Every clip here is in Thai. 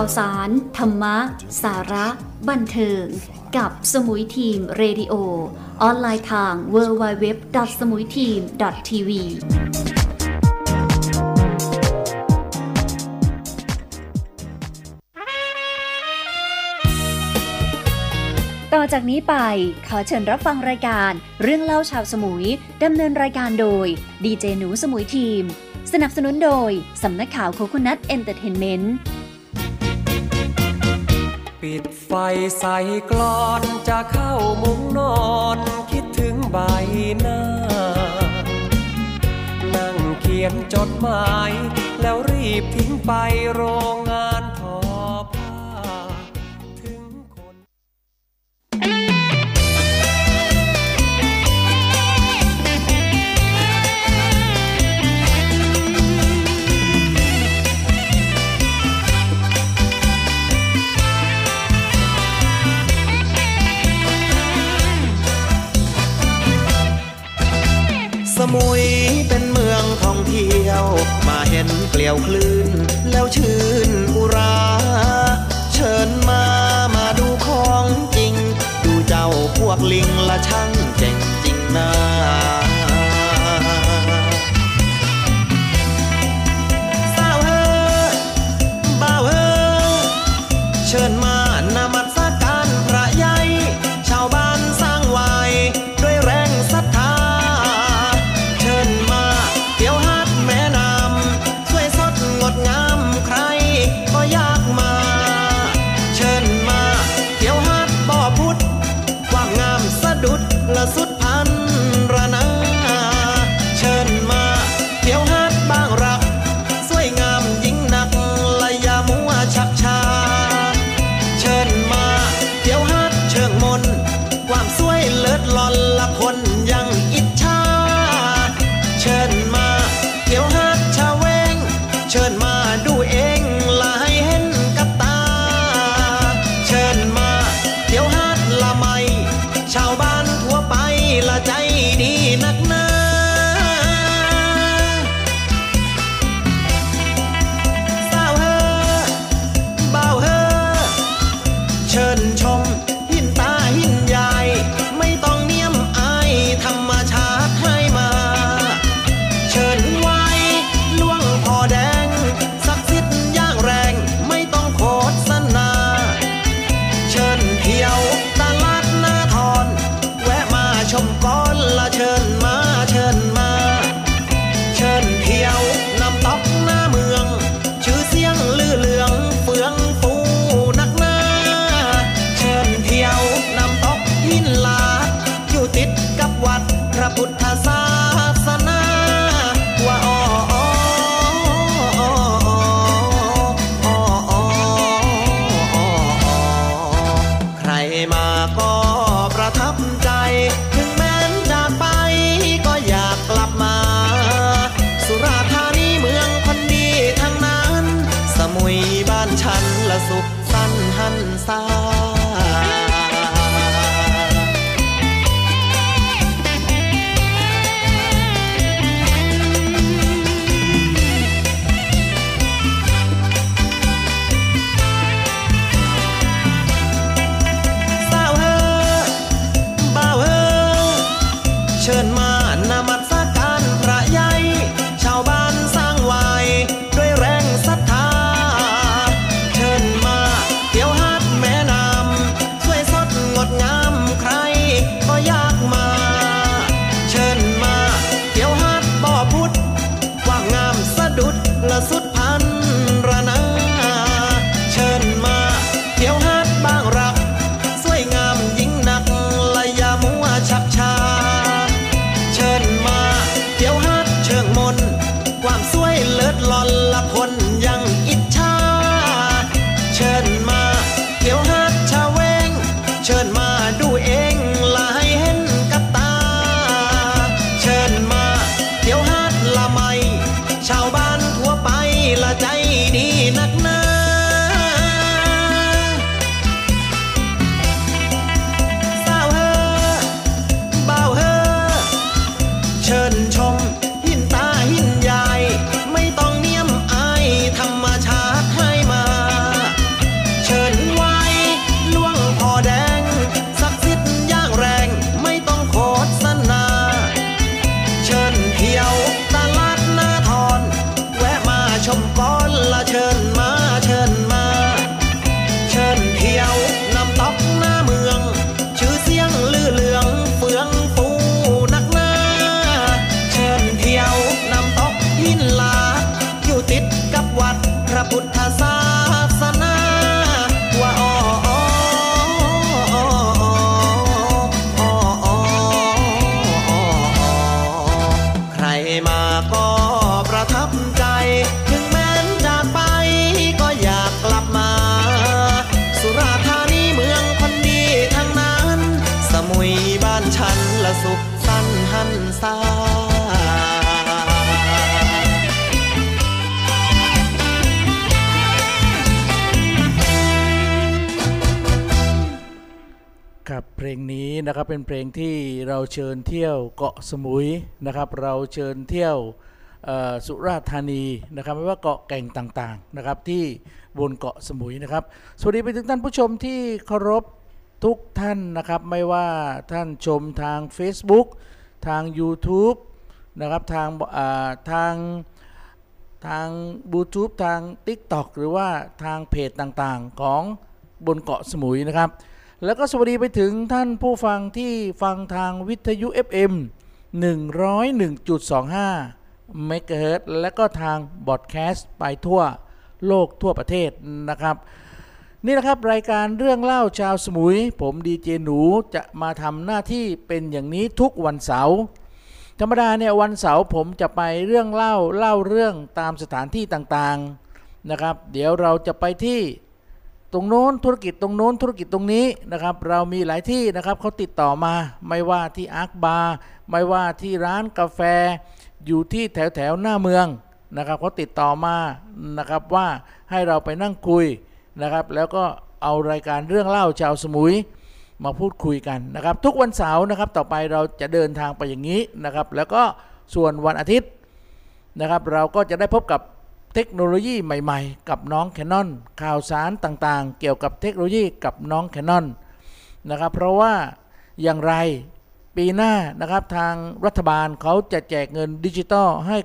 ข่าวสารธรรมะสาระบันเทิงกับสมุยทีมเรดิโอออนไลน์ทาง www.samuiteam.tv ต่อจากนี้ไปขอเชิญรับฟังรายการเรื่องเล่าชาวสมุยดำเนินรายการโดยดีเจหนูสมุยทีมสนับสนุนโดยสำนักข่าวโคโคนัทเอนเตอร์เทนเมนต์ปิดไฟใส่กลอนจะเข้ามุ้งนอนคิดถึงใบหน้านั่งเขียนจดหมายแล้วรีบทิ้งไปโรงงานทอผ้าถึงคนสมุยเป็นเมืองท่องเที่ยวมาเห็นเกลียวคลื่นแล้วชื่นอุราเชิญมาดูของจริงดูเจ้าพวกลิงละช่างเจ๋งจริงนะสาวเฮอบ่าวเฮอเชิญมานมัสการพระใหญ่ชาวบ้านสร้างไว้ด้วยแรงศรัทธาละสุดพันระนาเชิญมาเที่ยวฮัดบางรักสวยงามยิ่งนักละยามัวชักชาเชิญมาเที่ยวฮัดเชิงมนความสวยเลิศล้นละคนยังอิจฉาเชิญมาเที่ยวฮัดชาเวงเชิญมาดูเองละให้เห็นกับตาเชิญมาเที่ยวฮัดละไมชาวบ้านไปละใจดีนักหนาสาวเฮอบ่าวเฮอเชิญชมหินตาหินยายไม่ต้องเนียมอายธรรมชาติให้มาเชิญไว้ล่วงพอแดงศักดิ์สิทธิ์ย่างแรงไม่ต้องโฆษณาเชิญเที่ยวชมก้อนละเชิญมาเชิญมาเชิญเที่ยวนำต๊อกหน้าเมืองชื่อเสียงลือเลืองเฟืองฟูนักหน้าเชิญเที่ยวนำต๊อกหินลาดอยู่ติดกับวัดพระพุทธศาสนาว่าอ้อใครมาก็ประทับใจละสุขสันหันษาสาวเฮอบ่าวเฮอเชิญมานมัสการพระใหญ่ชาวบ้านสร้างไว้ด้วยแรงศรัทธาเชิญมาเที่ยวฮัดแม่ ชมก้อนละเชิญมาเชิญมาเชิญเที่ยวนำต๊อกหน้าเมืองชื่อเสียงลือเลืองเฟืองฟูนักหน้าเชิญเที่ยวนำต๊อกหินลาอยู่ติดกับวัดพระพุทธศาสนาว่าอ้อสุขสันต์หันษาครับเพลงนี้นะครับเป็นเพลงที่เราเชิญเที่ยวเกาะสมุยนะครับเราเชิญเที่ยวสุราษฎร์ธานีนะครับไม่ว่าเกาะแก่งต่างๆนะครับที่บนเกาะสมุยนะครับสวัสดีไปถึงท่านผู้ชมที่เคารพทุกท่านนะครับไม่ว่าท่านชมทาง Facebook ทาง YouTube นะครับทาง YouTube ทาง TikTok หรือว่าทางเพจต่างๆของบนเกาะสมุยนะครับแล้วก็สวัสดีไปถึงท่านผู้ฟังที่ฟังทางวิทยุ FM 101.25 MHz และก็ทางบอดแคสต์ไปทั่วโลกทั่วประเทศนะครับนี่นะครับรายการเรื่องเล่าชาวสมุยผมดีเจหนูจะมาทำหน้าที่เป็นอย่างนี้ทุกวันเสาร์ธรรมดาเนี่ยวันเสาร์ผมจะไปเรื่องเล่าเรื่องตามสถานที่ต่างๆนะครับเดี๋ยวเราจะไปที่ตรงโน้นธุรกิจตรงโน้นธุรกิจตรงนี้นะครับเรามีหลายที่นะครับเขาติดต่อมาไม่ว่าที่อาร์คบาร์ไม่ว่าที่ร้านกาแฟอยู่ที่แถวหน้าเมืองนะครับเขาติดต่อมานะครับว่าให้เราไปนั่งคุยนะครับแล้วก็เอารายการเรื่องเล่าชาวสมุยมาพูดคุยกันนะครับทุกวันเสาร์นะครับต่อไปเราจะเดินทางไปอย่างนี้นะครับแล้วก็ส่วนวันอาทิตย์นะครับเราก็จะได้พบกับเทคโนโลยีใหม่ๆกับน้องแคนนอนข่าวสารต่างๆเกี่ยวกับเทคโนโลยีกับน้องแคนนอนนะครับเพราะว่าอย่างไรปีหน้านะครับทางรัฐบาลเขาจะแจกเงินดิจิทัลให้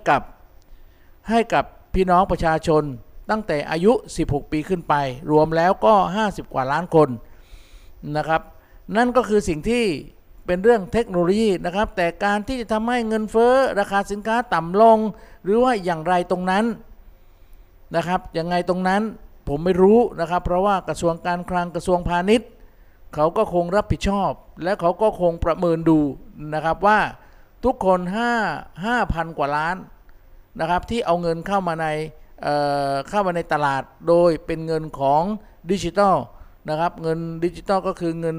กับพี่น้องประชาชนตั้งแต่อายุ16ปีขึ้นไปรวมแล้วก็50กว่าล้านคนนะครับนั่นก็คือสิ่งที่เป็นเรื่องเทคโนโลยีนะครับแต่การที่จะทำให้เงินเฟ้อราคาสินค้าต่ำลงหรือว่าอย่างไรตรงนั้นนะครับยังไงตรงนั้นผมไม่รู้นะครับเพราะว่ากระทรวงการคลังกระทรวงพาณิชย์เขาก็คงรับผิดชอบและเขาก็คงประเมินดูนะครับว่าทุกคน 5,000 กว่าล้านนะครับที่เอาเงินเข้ามาในตลาดโดยเป็นเงินของดิจิทัลนะครับเงินดิจิทัลก็คือเงิน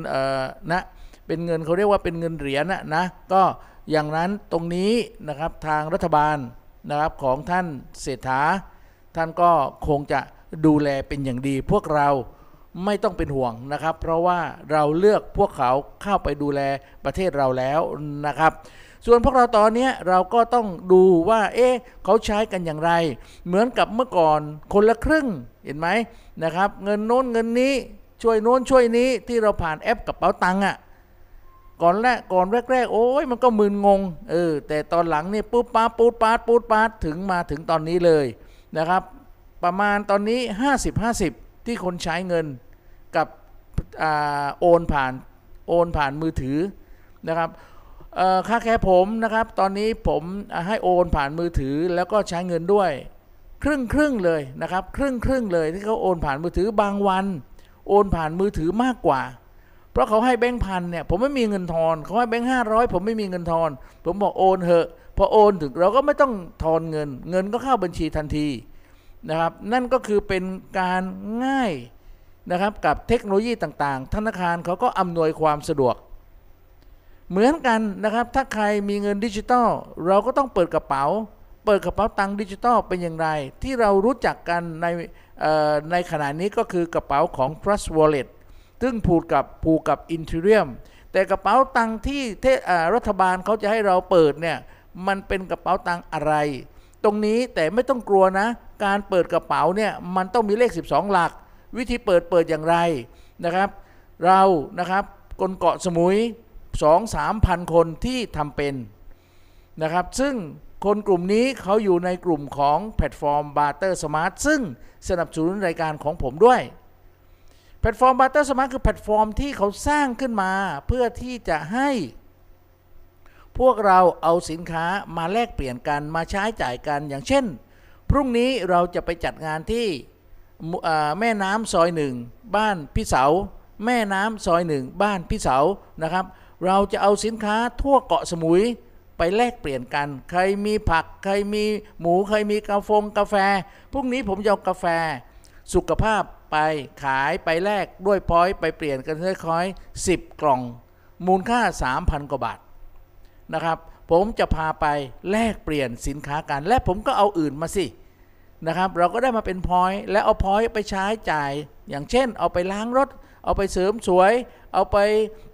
นะเป็นเงินเขาเรียกว่าเป็นเงินเหรียญนะก็อย่างนั้นตรงนี้นะครับทางรัฐบาลนะครับของท่านเศรษฐาท่านก็คงจะดูแลเป็นอย่างดีพวกเราไม่ต้องเป็นห่วงนะครับเพราะว่าเราเลือกพวกเขาเข้าไปดูแลประเทศเราแล้วนะครับส่วนพวกเราตอนนี้เราก็ต้องดูว่าเขาใช้กันอย่างไรเหมือนกับเมื่อก่อนคนละครึ่งเห็นไหมนะครับเงินโน้นเงินนี้ช่วยโน้นช่วยนี้ที่เราผ่านแอปกระเป๋าตังค์อ่ะก่อนแรกๆโอ้ยมันก็มึนงงแต่ตอนหลังเนี่ยปุ๊บปั๊บปูดปาดปูดปาดถึงตอนนี้เลยนะครับประมาณตอนนี้50-50ที่คนใช้เงินกับโอนผ่านมือถือนะครับค่าแค่ผมนะครับตอนนี้ผมให้โอนผ่านมือถือแล้วก็ใช้เงินด้วยครึ่งเลยนะครับครึ่งเลยที่เขาโอนผ่านมือถือบางวันโอนผ่านมือถือมากกว่าเพราะเขาให้แบงค์พันเนี่ยผมไม่มีเงินทอนเขาให้แบงค์500ผมไม่มีเงินทอนผมบอกโอนเหอะพอโอนถึงเราก็ไม่ต้องทอนเงินก็เข้าบัญชีทันทีนะครับนั่นก็คือเป็นการง่ายนะครับกับเทคโนโลยีต่างๆธนาคารเขาก็อำนวยความสะดวกเหมือนกันนะครับถ้าใครมีเงินดิจิตอลเราก็ต้องเปิดกระเป๋าตังค์ดิจิตอลเป็นอย่างไรที่เรารู้จักกันในขณะนี้ก็คือกระเป๋าของ Trust Wallet ซึ่งผูกกับ Ethereum แต่กระเป๋าตังค์ที่รัฐบาลเขาจะให้เราเปิดเนี่ยมันเป็นกระเป๋าตังค์อะไรตรงนี้แต่ไม่ต้องกลัวนะการเปิดกระเป๋าเนี่ยมันต้องมีเลข12หลักวิธีเปิดอย่างไรนะครับเรานะครับคนเกาะสมุย2-3 พันคนที่ทำเป็นนะครับซึ่ง คนกลุ่มนี้เขาอยู่ในกลุ่มของแพลตฟอร์ม Barter Smart ซึ่งสนับสนุนรายการของผมด้วยแพลตฟอร์ม Barter Smart คือแพลตฟอร์มที่เขาสร้างขึ้นมาเพื่อที่จะให้พวกเราเอาสินค้ามาแลกเปลี่ยนกันมาใช้จ่ายกันอย่างเช่นพรุ่งนี้เราจะไปจัดงานที่แม่น้ำซอยหนึ่งบ้านพี่เสาแม่น้ำซอยหนึ่งบ้านพี่เสานะครับเราจะเอาสินค้าทั่วเกาะสมุยไปแลกเปลี่ยนกันใครมีผักใครมีหมูใครมีกาแฟพรุ่งนี้ผมจะเอากาแฟสุขภาพไปขายไปแลกด้วยพอยต์ไปเปลี่ยนกันได้ค่อย10กล่องมูลค่า 3,000 กว่าบาทนะครับผมจะพาไปแลกเปลี่ยนสินค้ากันและผมก็เอาอื่นมาสินะครับเราก็ได้มาเป็นพอยต์และเอาพอยต์ไปใช้จ่ายอย่างเช่นเอาไปล้างรถเอาไปเสริมสวยเอาไป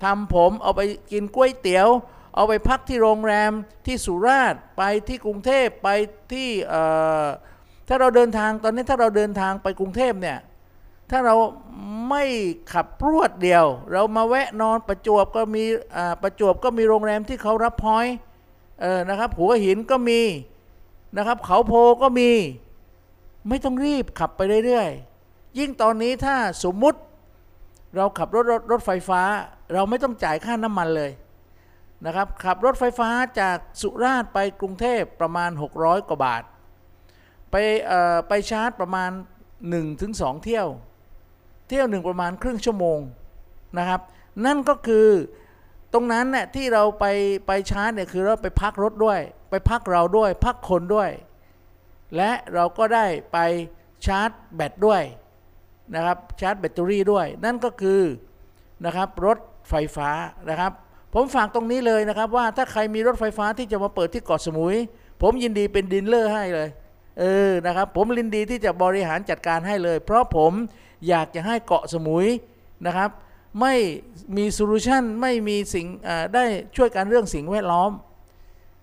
ทำผมเอาไปกินก๋วยเตี๋ยวเอาไปพักที่โรงแรมที่สุราษฎร์ไปที่กรุงเทพไปที่ถ้าเราเดินทางตอนนี้ถ้าเราเดินทางไปกรุงเทพเนี่ยถ้าเราไม่ขับรวดเดียวเรามาแวะนอนประจวบก็มีโรงแรมที่เขารับพอยต์นะครับหัวหินก็มีนะครับเขาโพก็มีไม่ต้องรีบขับไปเรื่อยๆยิ่งตอนนี้ถ้าสมมุติเราขับรถไฟฟ้าเราไม่ต้องจ่ายค่าน้ำมันเลยนะครับขับรถไฟฟ้าจากสุราษฎร์ไปกรุงเทพประมาณ600กว่าบาทไปชาร์จประมาณ 1-2 เที่ยวหนึ่งประมาณครึ่งชั่วโมงนะครับนั่นก็คือตรงนั้นเนี่ยที่เราไปชาร์จเนี่ยคือเราไปพักรถด้วยไปพักเราด้วยพักคนด้วยและเราก็ได้ไปชาร์จแบตด้วยนะครับชาร์จแบตเตอรี่ด้วยนั่นก็คือนะครับรถไฟฟ้านะครับผมฝากตรงนี้เลยนะครับว่าถ้าใครมีรถไฟฟ้าที่จะมาเปิดที่เกาะสมุยผมยินดีเป็นดีลเลอร์ให้เลยนะครับผมยินดีที่จะบริหารจัดการให้เลยเพราะผมอยากจะให้เกาะสมุยนะครับไม่มีโซลูชันไม่มีสิ่งได้ช่วยกันเรื่องสิ่งแวดล้อม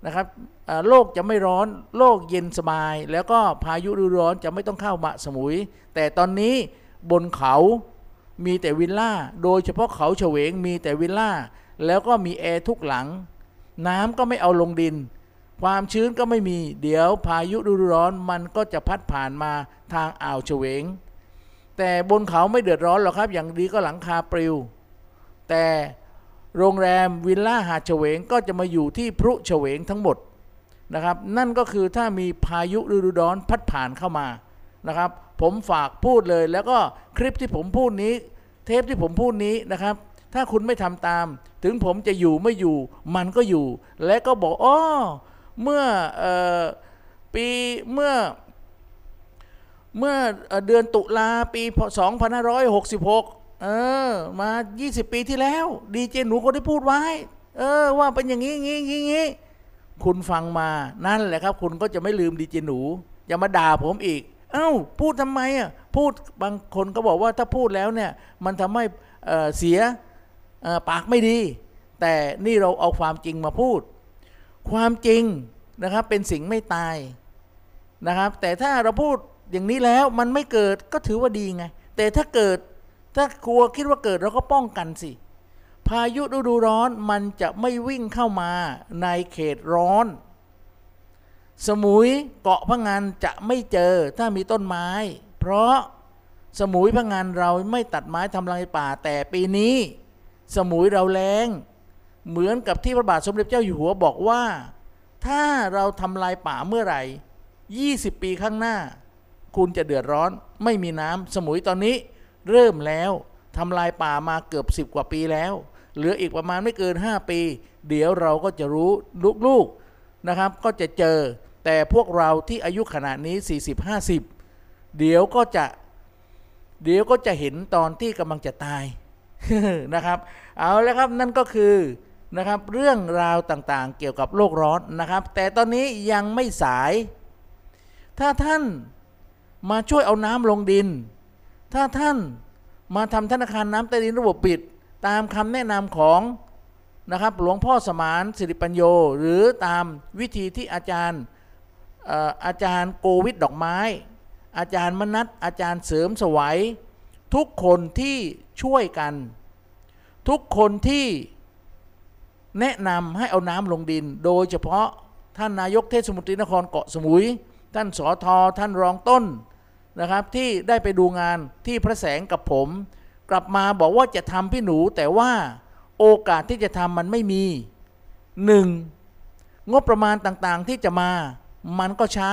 นะครับโลกจะไม่ร้อนโลกเย็นสบายแล้วก็พายุฤดูร้อนจะไม่ต้องเข้ามาสมุยแต่ตอนนี้บนเขามีแต่วิลล่าโดยเฉพาะเขาเฉวงมีแต่วิลล่าแล้วก็มีแอร์ทุกหลังน้ำก็ไม่เอาลงดินความชื้นก็ไม่มีเดี๋ยวพายุฤดูร้อนมันก็จะพัดผ่านมาทางอ่าวเฉวงแต่บนเขาไม่เดือดร้อนหรอกครับอย่างดีก็หลังคาปลิวแต่โรงแรมวิลล่าหาดเฉวงก็จะมาอยู่ที่พรุเฉวงทั้งหมดนะครับนั่นก็คือถ้ามีพายุฤดูร้อนพัดผ่านเข้ามานะครับผมฝากพูดเลยแล้วก็คลิปที่ผมพูดนี้เทปที่ผมพูดนี้นะครับถ้าคุณไม่ทำตามถึงผมจะอยู่ไม่อยู่มันก็อยู่และก็บอกอ๋อเมื่อเดือนตุลาปี2566มา 20 ปีที่แล้วดีเจหนูก็ได้พูดไว้ว่าเป็นอย่างงี้คุณฟังมานั่นแหละครับคุณก็จะไม่ลืมดีเจหนูอย่ามาด่าผมอีกเอ้าพูดทำไมอ่ะพูดบางคนก็บอกว่าถ้าพูดแล้วเนี่ยมันทำให้เสียปากไม่ดีแต่นี่เราเอาความจริงมาพูดความจริงนะครับเป็นสิ่งไม่ตายนะครับแต่ถ้าเราพูดอย่างนี้แล้วมันไม่เกิดก็ถือว่าดีไงแต่ถ้าเกิดถ้ากลัวคิดว่าเกิดเราก็ป้องกันสิพายุฤดูร้อนมันจะไม่วิ่งเข้ามาในเขตร้อนสมุยเกาะพะงันจะไม่เจอถ้ามีต้นไม้เพราะสมุยพะงันเราไม่ตัดไม้ทำลายป่าแต่ปีนี้สมุยเราแล้งเหมือนกับที่พระบาทสมเด็จเจ้าอยู่หัวบอกว่าถ้าเราทำลายป่าเมื่อไหร่20ปีข้างหน้าคุณจะเดือดร้อนไม่มีน้ำสมุยตอนนี้เริ่มแล้วทำลายป่ามาเกือบ10กว่าปีแล้วเหลืออีกประมาณไม่เกิน5ปีเดี๋ยวเราก็จะรู้ลูกๆนะครับก็จะเจอแต่พวกเราที่อายุขนาดนี้40 50เดี๋ยวก็จะเห็นตอนที่กำลังจะตาย นะครับเอาแล้วครับนั่นก็คือนะครับเรื่องราวต่างๆเกี่ยวกับโลกร้อนนะครับแต่ตอนนี้ยังไม่สายถ้าท่านมาช่วยเอาน้ำลงดินถ้าท่านมาทำธนาคารน้ำใต้ดินระบบปิดตามคำแนะนำของนะครับหลวงพ่อสมานสิริปัญโยหรือตามวิธีที่อาจารย์โกวิทดอกไม้อาจารย์มนัสอาจารย์เสริมสวัยทุกคนที่ช่วยกันทุกคนที่แนะนำให้เอาน้ำลงดินโดยเฉพาะ ท่านนายกเทศมนตรีนครเกาะสมุยท่านสท.ท่านรองต้นนะครับที่ได้ไปดูงานที่พระแสงกับผมกลับมาบอกว่าจะทำพี่หนูแต่ว่าโอกาสที่จะทำมันไม่มี1งบประมาณต่างๆที่จะมามันก็ช้า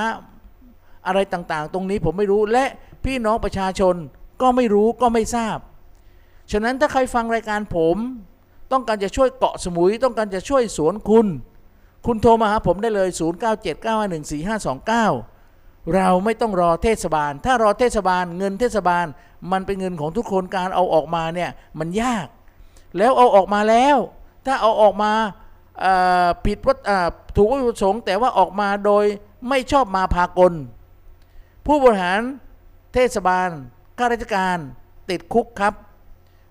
อะไรต่างๆตรงนี้ผมไม่รู้และพี่น้องประชาชนก็ไม่รู้ก็ไม่ทราบฉะนั้นถ้าใครฟังรายการผมต้องการจะช่วยเกาะสมุยต้องการจะช่วยสวนคุณโทรมาหาผมได้เลย0979514529เราไม่ต้องรอเทศบาลถ้ารอเทศบาลเงินเทศบาลมันเป็นเงินของทุกคนการเอาออกมาเนี่ยมันยากแล้วเอาออกมาแล้วถ้าเอาออกมาผิดวัตถูกวัตถุประสงค์แต่ว่าออกมาโดยไม่ชอบมาพากลผู้บริหารเทศบาลข้าราชการติดคุกครับ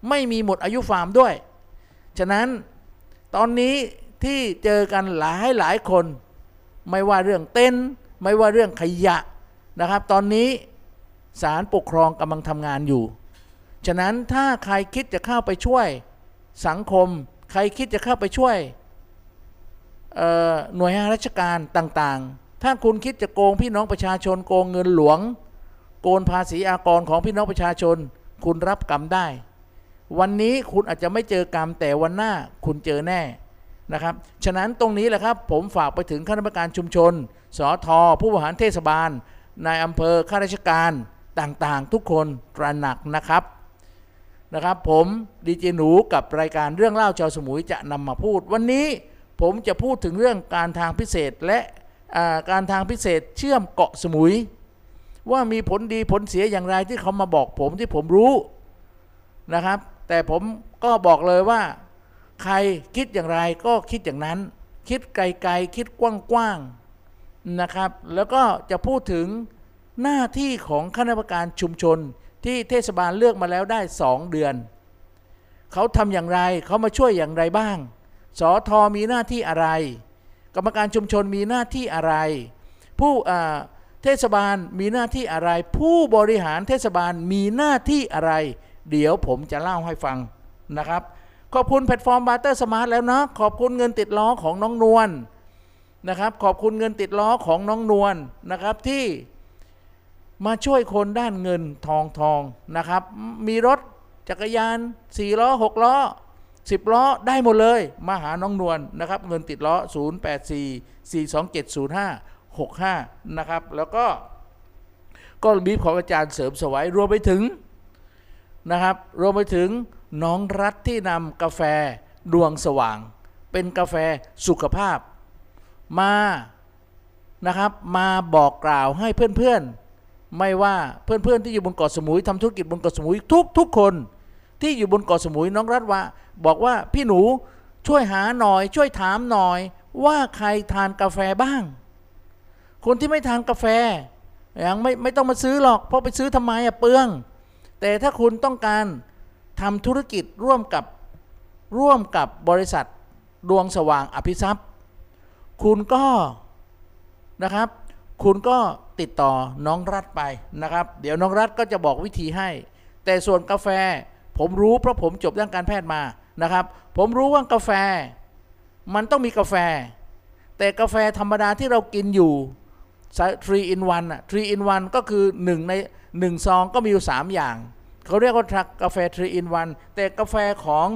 ไม่มีหมดอายุฟาร์มด้วยฉะนั้นตอนนี้ที่เจอกันหลายคนไม่ว่าเรื่องเต้นไม่ว่าเรื่องขยะนะครับตอนนี้ศาลปกครองกำลังทำงานอยู่ฉะนั้นถ้าใครคิดจะเข้าไปช่วยสังคมใครคิดจะเข้าไปช่วยหน่วยงานราชการต่างๆถ้าคุณคิดจะโกงพี่น้องประชาชนโกงเงินหลวงโกงภาษีอากรของพี่น้องประชาชนคุณรับกรรมได้วันนี้คุณอาจจะไม่เจอกรรมแต่วันหน้าคุณเจอแน่นะครับฉะนั้นตรงนี้แหละครับผมฝากไปถึงคณะกรรมการชุมชนสท.ผู้บริหารเทศบาลนายอำเภอข้าราชการต่างๆทุกคนตระหนักนะครับผมดีเจหนูกับรายการเรื่องเล่าชาวสมุยจะนำมาพูดวันนี้ผมจะพูดถึงเรื่องการทางพิเศษและการทางพิเศษเชื่อมเกาะสมุยว่ามีผลดีผลเสียอย่างไรที่เขามาบอกผมที่ผมรู้นะครับแต่ผมก็บอกเลยว่าใครคิดอย่างไรก็คิดอย่างนั้นคิดไกลๆคิดกว้างๆนะครับแล้วก็จะพูดถึงหน้าที่ของคณะกรรมการชุมชนที่เทศบาลเลือกมาแล้วได้2 เดือนเขาทำอย่างไรเขามาช่วยอย่างไรบ้างสท.มีหน้าที่อะไรกรรมการชุมชนมีหน้าที่อะไรผู้เทศบาลมีหน้าที่อะไรผู้บริหารเทศบาลมีหน้าที่อะไรเดี๋ยวผมจะเล่าให้ฟังนะครับขอบคุณแพลตฟอร์มบาร์เตอร์สมาร์ทแล้วนะขอบคุณเงินติดล้อของน้องนวลนะครับขอบคุณเงินติดล้อของน้องนวลนะครับที่มาช่วยคนด้านเงินทองนะครับมีรถจักรยาน4 ล้อ6 ล้อ10 ล้อได้หมดเลยมาหาน้องนวลนะครับเงินติดล้อ0844270565นะครับแล้วก็บีบของอาจารย์เสริมสวัยรวมไปถึงน้องรัฐที่นำกาแฟดวงสว่างเป็นกาแฟสุขภาพมานะครับมาบอกกล่าวให้เพื่อนๆไม่ว่าเพื่อนๆที่อยู่บนเกาะสมุยทำธุรกิจบนเกาะสมุยทุกคนที่อยู่บนเกาะสมุยน้องรัฐว่าบอกว่าพี่หนูช่วยหาหน่อยช่วยถามหน่อยว่าใครทานกาแฟบ้างคนที่ไม่ทานกาแฟยังไม่ต้องมาซื้อหรอกเพราะไปซื้อทำไมอะเปลืองแต่ถ้าคุณต้องการทำธุรกิจร่วมกับบริษัทดวงสว่างอภิทรัพย์คุณก็ติดต่อน้องรัฐไปนะครับเดี๋ยวน้องรัฐก็จะบอกวิธีให้แต่ส่วนกาแฟผมรู้เพราะผมจบด้านการแพทย์มานะครับผมรู้ว่ากาแฟมันต้องมีกาแฟแต่กาแฟธรรมดาที่เรากินอยู่3 in 1อ่ะ3 in 1ก็คือ1 ใน 1 ซองก็มีอยู่3 อย่างเขาเรียกว่ากาแฟ3 in 1แต่กาแฟของ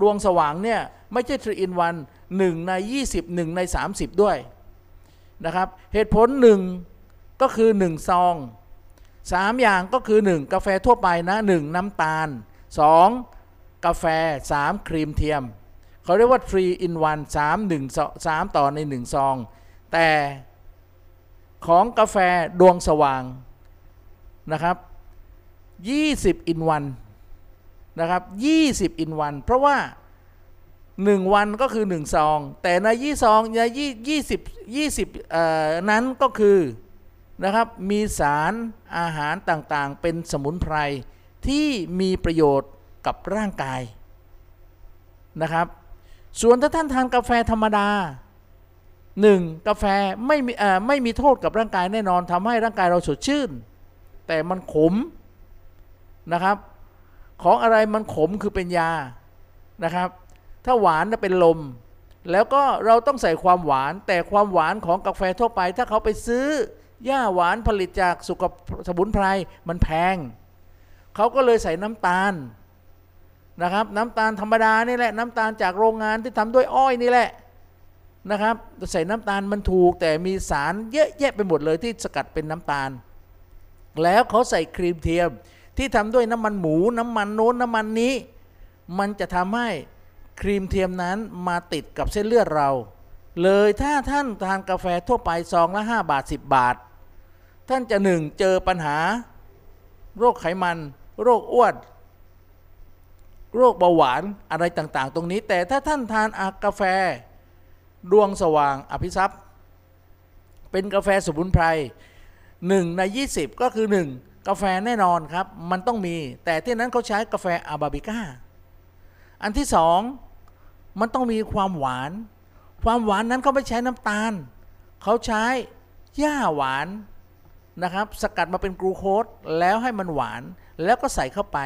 ดวงสว่างเนี่ยไม่ใช่3 in 1 1ใน20 1ใน30ด้วยนะครับเหตุผล1ก็คือ1ซอง3อย่างก็คือ1กาแฟทั่วไปนะ1น้ำตาล2กาแฟ3ครีมเทียมเขาเรียกว่า3 in 1 3 1 3ต่อใน1ซองแต่ของกาแฟดวงสว่างนะครับ20 in 1นะครับ20 in 1เพราะว่า1 วันก็คือ1 ซองแต่ใน20 นั้นก็คือนะครับมีสารอาหารต่างๆเป็นสมุนไพรที่มีประโยชน์กับร่างกายนะครับส่วนถ้าท่านทานกาแฟธรรมดา1กาแฟไม่มีโทษกับร่างกายแน่นอนทำให้ร่างกายเราสดชื่นแต่มันขมนะครับของอะไรมันขมคือเป็นยานะครับถ้าหวานจะเป็นลม แล้วก็เราต้องใส่ความหวานแต่ความหวานของกาแฟทั่วไปถ้าเขาไปซื้อหญ้าหวานผลิตจากสมุนไพรมันแพงเขาก็เลยใส่น้ำตาลนะครับน้ำตาลธรรมดานี่แหละน้ำตาลจากโรงงานที่ทำด้วยอ้อยนี่แหละนะครับใส่น้ำตาลมันถูกแต่มีสารเยอะแยะไปหมดเลยที่สกัดเป็นน้ำตาลแล้วเขาใส่ครีมเทียมที่ทำด้วยน้ำมันหมูน้ำมันโน้นน้ำมันนี้มันจะทำให้ครีมเทียมนั้นมาติดกับเส้นเลือดเราเลยถ้าท่านทานกาแฟทั่วไปซองละ5 บาท10 บาทท่านจะ1เจอปัญหาโรคไขมันโรคอ้วนโรคเบาหวานอะไรต่างๆตรงนี้แต่ถ้าท่านทานกาแฟดวงสว่างอภิทรัพย์เป็นกาแฟสมุนไพร1/20ก็คือ1กาแฟแน่นอนครับมันต้องมีแต่ที่นั้นเขาใช้กาแฟอาราบิก้าอันที่2มันต้องมีความหวานความหวานนั้นเขาไม่ใช้น้ำตาลเขาใช้หญ้าหวานนะครับสกัดมาเป็นกลูโคสแล้วให้มันหวานแล้วก็ใส่เข้าไป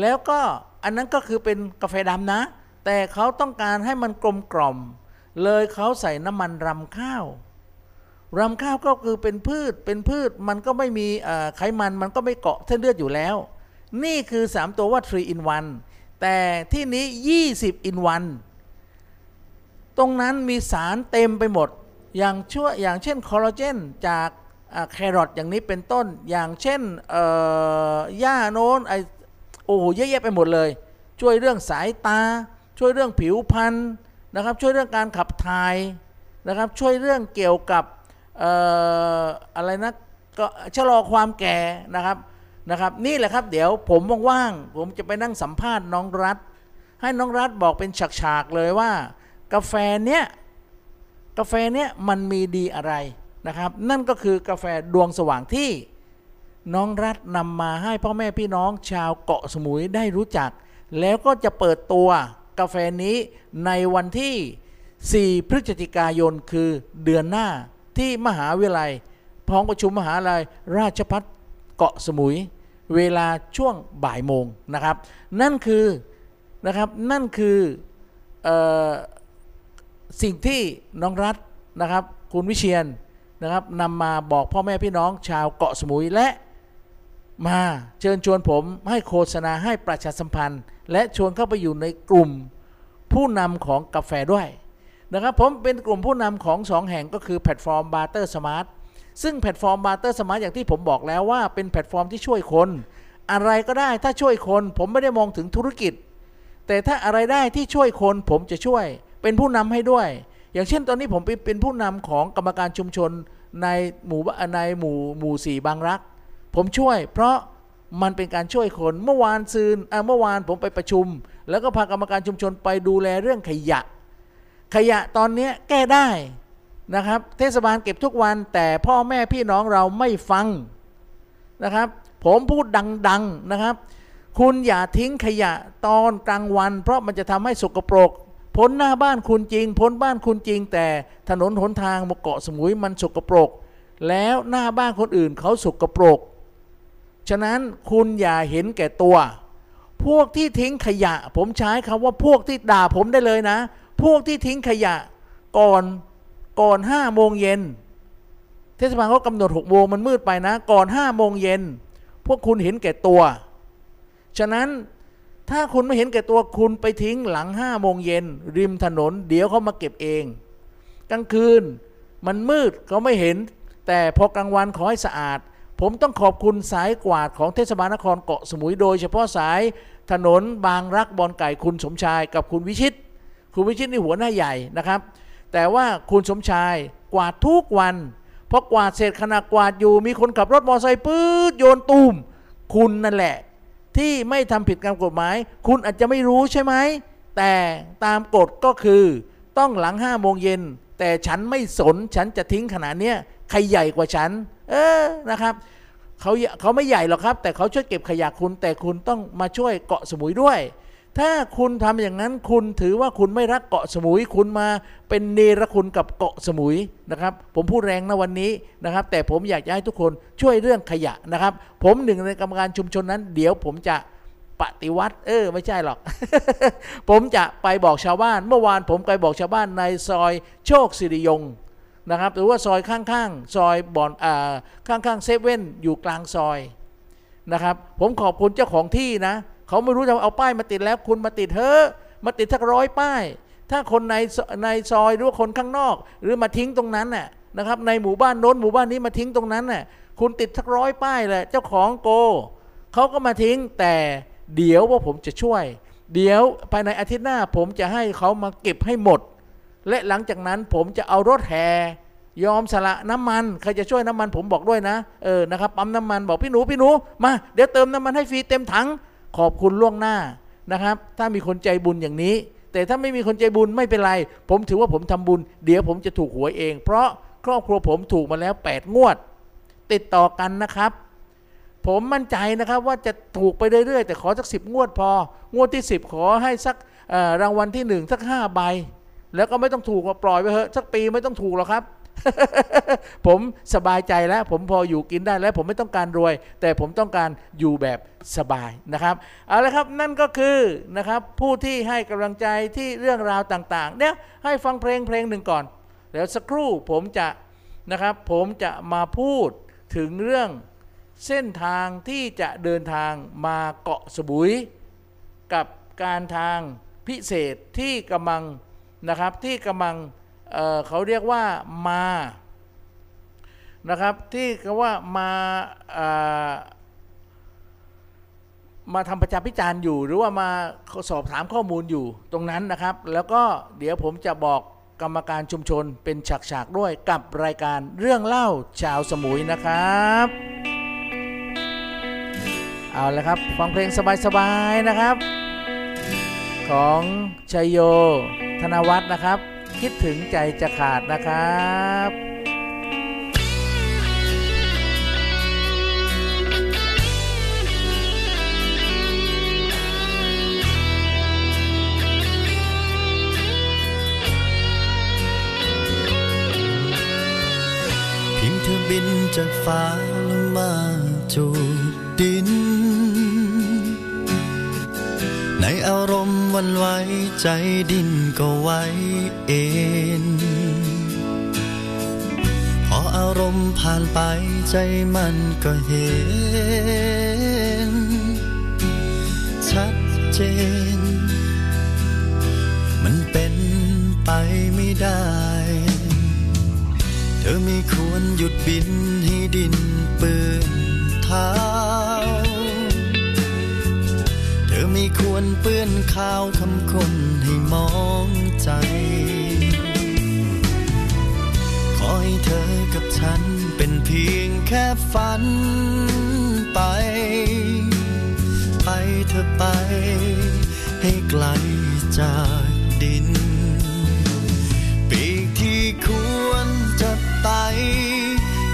แล้วก็อันนั้นก็คือเป็นกาแฟดำนะแต่เขาต้องการให้มันกลมกล่อมเลยเขาใส่น้ำมันรำข้าวก็คือเป็นพืชมันก็ไม่มีไขมันมันก็ไม่เกาะเส้นเลือดอยู่แล้วนี่คือ3ตัวว่า3 in 1แต่ที่นี้20 in 1ตรงนั้นมีสารเต็มไปหมดอย่างเช่นคอลลาเจนจากแครอทอย่างนี้เป็นต้นอย่างเช่นหญ้าโน้นโอ้โหเยอะแยะไปหมดเลยช่วยเรื่องสายตาช่วยเรื่องผิวพรรณนะครับช่วยเรื่องการขับถ่ายนะครับช่วยเรื่องเกี่ยวกับอะไรนะก็ชะลอความแก่นะครับนี่แหละครับเดี๋ยวผมว่างๆผมจะไปนั่งสัมภาษณ์น้องรัฐให้น้องรัฐบอกเป็นฉากๆเลยว่ากาแฟเนี้ยมันมีดีอะไรนะครับนั่นก็คือกาแฟดวงสว่างที่น้องรัฐนำมาให้พ่อแม่พี่น้องชาวเกาะสมุยได้รู้จักแล้วก็จะเปิดตัวกาแฟนี้ในวันที่4พฤศจิกายนคือเดือนหน้าที่มหาวิทยาลัยห้องประชุมมหาวิทยาลัยราชภัฏเกาะสมุยเวลาช่วงบ่ายโมงนะครับนั่นคือสิ่งที่น้องรัฐนะครับคุณวิเชียรนะครับนำมาบอกพ่อแม่พี่น้องชาวเกาะสมุยและมาเชิญชวนผมให้โฆษณาให้ประชาสัมพันธ์และชวนเข้าไปอยู่ในกลุ่มผู้นำของกาแฟด้วยนะครับผมเป็นกลุ่มผู้นำของ2แห่งก็คือแพลตฟอร์ม Barter Smart ซึ่งแพลตฟอร์ม Barter Smart อย่างที่ผมบอกแล้วว่าเป็นแพลตฟอร์มที่ช่วยคนอะไรก็ได้ถ้าช่วยคนผมไม่ได้มองถึงธุรกิจแต่ถ้าอะไรได้ที่ช่วยคนผมจะช่วยเป็นผู้นำให้ด้วยอย่างเช่นตอนนี้ผมเป็นผู้นำของกรรมการชุมชนในหมู่ 4บางรักผมช่วยเพราะมันเป็นการช่วยคนเมื่อวานผมไปประชุมแล้วก็พากรรมการชุมชนไปดูแลเรื่องขยะตอนนี้แก้ได้นะครับเทศบาลเก็บทุกวันแต่พ่อแม่พี่น้องเราไม่ฟังนะครับผมพูดดังๆนะครับคุณอย่าทิ้งขยะตอนกลางวันเพราะมันจะทำให้สกปรกพ้นหน้าบ้านคุณจริงพ้นบ้านคุณจริงแต่ถนนหนทางเกาะสมุยมันสกปรกแล้วหน้าบ้านคนอื่นเขาสกปรกฉะนั้นคุณอย่าเห็นแก่ตัวพวกที่ทิ้งขยะผมใช้คำว่าพวกที่ด่าผมได้เลยนะพวกที่ทิ้งขยะก่อน 5 โมงเย็นเทศบาลเขากำหนด 6 โมงมันมืดไปนะก่อน 5 โมงเย็นพวกคุณเห็นแก่ตัวฉะนั้นถ้าคุณไม่เห็นแก่ตัวคุณไปทิ้งหลัง 5 โมงเย็นริมถนนเดี๋ยวเขามาเก็บเองกลางคืนมันมืดเขาไม่เห็นแต่พอกลางวันขอให้สะอาดผมต้องขอบคุณสายกวาดของเทศบาลนครเกาะสมุยโดยเฉพาะสายถนนบางรักบอนไก่คุณสมชายกับคุณวิชิตนี่หัวหน้าใหญ่นะครับแต่ว่าคุณสมชายกวาดทุกวันพอกวาดเสร็จขณะกวาดอยู่มีคนขับรถมอเตอร์ไซค์ปื๊ดโยนตูมคุณนั่นแหละที่ไม่ทำผิดกฎหมายคุณอาจจะไม่รู้ใช่ไหมแต่ตามกฎก็คือต้องหลัง 5 โมงเย็นแต่ฉันไม่สนฉันจะทิ้งขนาดเนี้ยใครใหญ่กว่าฉันนะครับเขาไม่ใหญ่หรอกครับแต่เขาช่วยเก็บขยะคุณแต่คุณต้องมาช่วยเกาะสมุยด้วยถ้าคุณทำอย่างนั้นคุณถือว่าคุณไม่รักเกาะสมุยคุณมาเป็นเนรคุณกับเกาะสมุยนะครับผมพูดแรงนะวันนี้นะครับแต่ผมอยากให้ทุกคนช่วยเรื่องขยะนะครับผมหนึ่งในกรรมการชุมชนนั้นเดี๋ยวผมจะ ปฏิวัติไม่ใช่หรอก ผมจะไปบอกชาวบ้านเมื่อวานผมไปบอกชาวบ้านในซอยโชคสิริยงนะครับหรือว่าซอยข้างๆซอยบ่อนข้างๆเซเว่นอยู่กลางซอยนะครับผมขอบคุณเจ้าของที่นะเขาไม่รู้จะเอาป้ายมาติดแล้วคุณมาติดเถอะมาติดสักร้อยป้ายถ้าคนในซอยหรือว่าคนข้างนอกหรือมาทิ้งตรงนั้นน่ะนะครับในหมู่บ้านโน้นหมู่บ้านนี้มาทิ้งตรงนั้นน่ะคุณติดสักร้อยป้ายแหละเจ้าของโกเขาก็มาทิ้งแต่เดี๋ยวว่าผมจะช่วยเดี๋ยวภายในอาทิตย์หน้าผมจะให้เขามาเก็บให้หมดและหลังจากนั้นผมจะเอารถแห่ยอมสละน้ำมันใครจะช่วยน้ำมันผมบอกด้วยนะนะครับปั๊มน้ำมันบอกพี่หนูมาเดี๋ยวเติมน้ำมันให้ฟรีเต็มถังขอบคุณล่วงหน้านะครับถ้ามีคนใจบุญอย่างนี้แต่ถ้าไม่มีคนใจบุญไม่เป็นไรผมถือว่าผมทำบุญเดี๋ยวผมจะถูกหวยเองเพราะครอบครัวผมถูกมาแล้ว8งวดติดต่อกันนะครับผมมั่นใจนะครับว่าจะถูกไปเรื่อยๆแต่ขอสัก10งวดพองวดที่10ขอให้สักรางวัลที่1สัก5ใบแล้วก็ไม่ต้องถูกปล่อยไปเถอะสักปีไม่ต้องถูกหรอกครับ ผมสบายใจแล้วผมพออยู่กินได้แล้วผมไม่ต้องการรวยแต่ผมต้องการอยู่แบบสบายนะครับเอาละครับนั่นก็คือนะครับผู้ที่ให้กำลังใจที่เรื่องราวต่างๆเนี่ยให้ฟังเพลงหนึ่งก่อนแล้วสักครู่ผมจะมาพูดถึงเรื่องเส้นทางที่จะเดินทางมาเกาะสมุยกับการทางพิเศษที่กำลังนะครับที่กำลังเขาเรียกว่ามานะครับที่เขาว่ามาทำประชาพิจารณ์อยู่หรือว่ามาสอบถามข้อมูลอยู่ตรงนั้นนะครับแล้วก็เดี๋ยวผมจะบอกกรรมการชุมชนเป็นฉากๆด้วยกับรายการเรื่องเล่าชาวสมุยนะครับเอาละครับฟังเพลงสบายๆนะครับของชัยโยธนวัฒน์นะครับคิดถึงใจจะขาดนะครับเพียงเธอบินจากฟ้าลงมาจูบดินในอารมณ์วันไหวใจดินก็ไหวเอ็นพออารมณ์ผ่านไปใจมันก็เห็นชัดเจนมันเป็นไปไม่ได้เธอไม่ควรหยุดบินให้ดินเปื้อนเท้าเธอไม่ควรเปื้อนข่าวคำคนให้มองใจขอให้เธอกับฉันเป็นเพียงแค่ฝันไปเธอไปให้ไกลจากดินปีกที่ควรจะไต่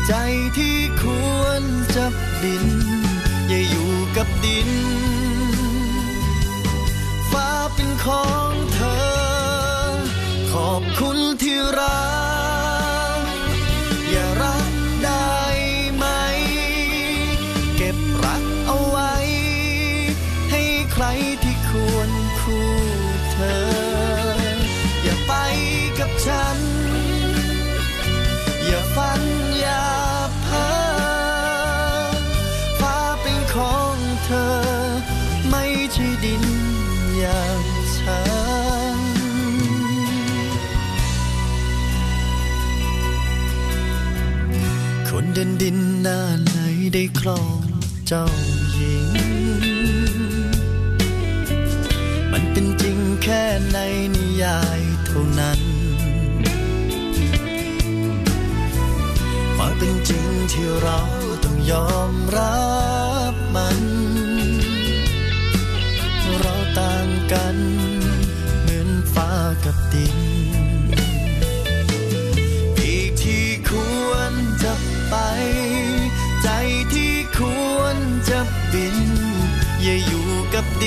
ใจที่ควรจะบินอย่าอยู่กับดินฟ้าเป็นของเธอขอบคุณที่รักอย่ารักได้ไหมเก็บรักเอาไว้ให้ใครที่ควรคู่เธออย่าไปกับฉันอย่าฝันอย่าเพ้อฟ้าเป็นของเธอไม่ใช่ดินอย่างฉันคนเดินดินหน้าไหนได้ครองเจ้าหญิงมันเป็นจริงแค่ในนิยายเท่านั้นความเป็นจริงที่เราต้องยอมรับมันเราต่างกันเหมือนฟ้ากับดินปีกที่ควรจะไปใจที่ควรจะบินอย่าอยู่กับด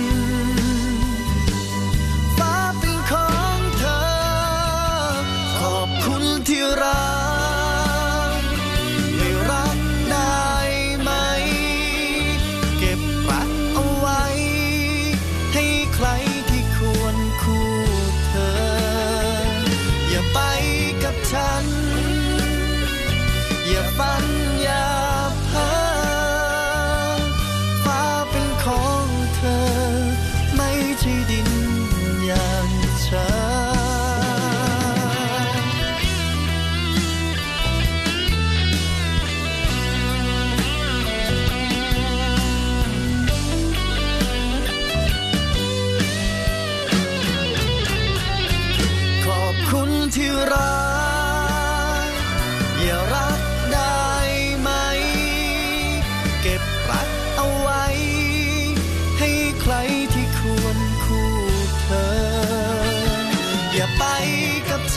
ฟ้าเป็นของเธอขอบคุณที่รักไม่รักได้ไหมเก็บรักเอาไว้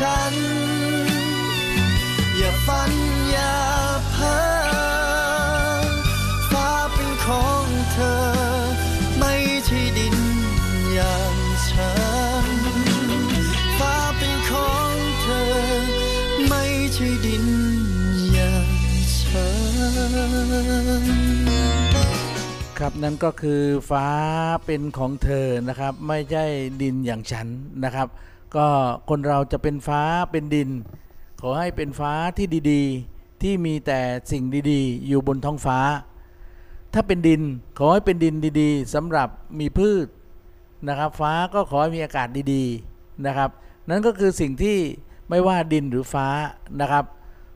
ฉันอย่าฝันอย่าเพ้อฟ้าเป็นของเธอไม่ใช่ดินอย่างฉันฟ้าเป็นของเธอไม่ใช่ดินอย่างฉันครับนั่นก็คือฟ้าเป็นของเธอนะครับไม่ใช่ดินอย่างฉันนะครับก็คนเราจะเป็นฟ้าเป็นดินขอให้เป็นฟ้าที่ดีๆที่มีแต่สิ่งดีๆอยู่บนท้องฟ้าถ้าเป็นดินขอให้เป็นดินดีๆสำหรับมีพืชนะครับฟ้าก็ขอให้มีอากาศดีๆนะครับนั่นก็คือสิ่งที่ไม่ว่าดินหรือฟ้านะครับ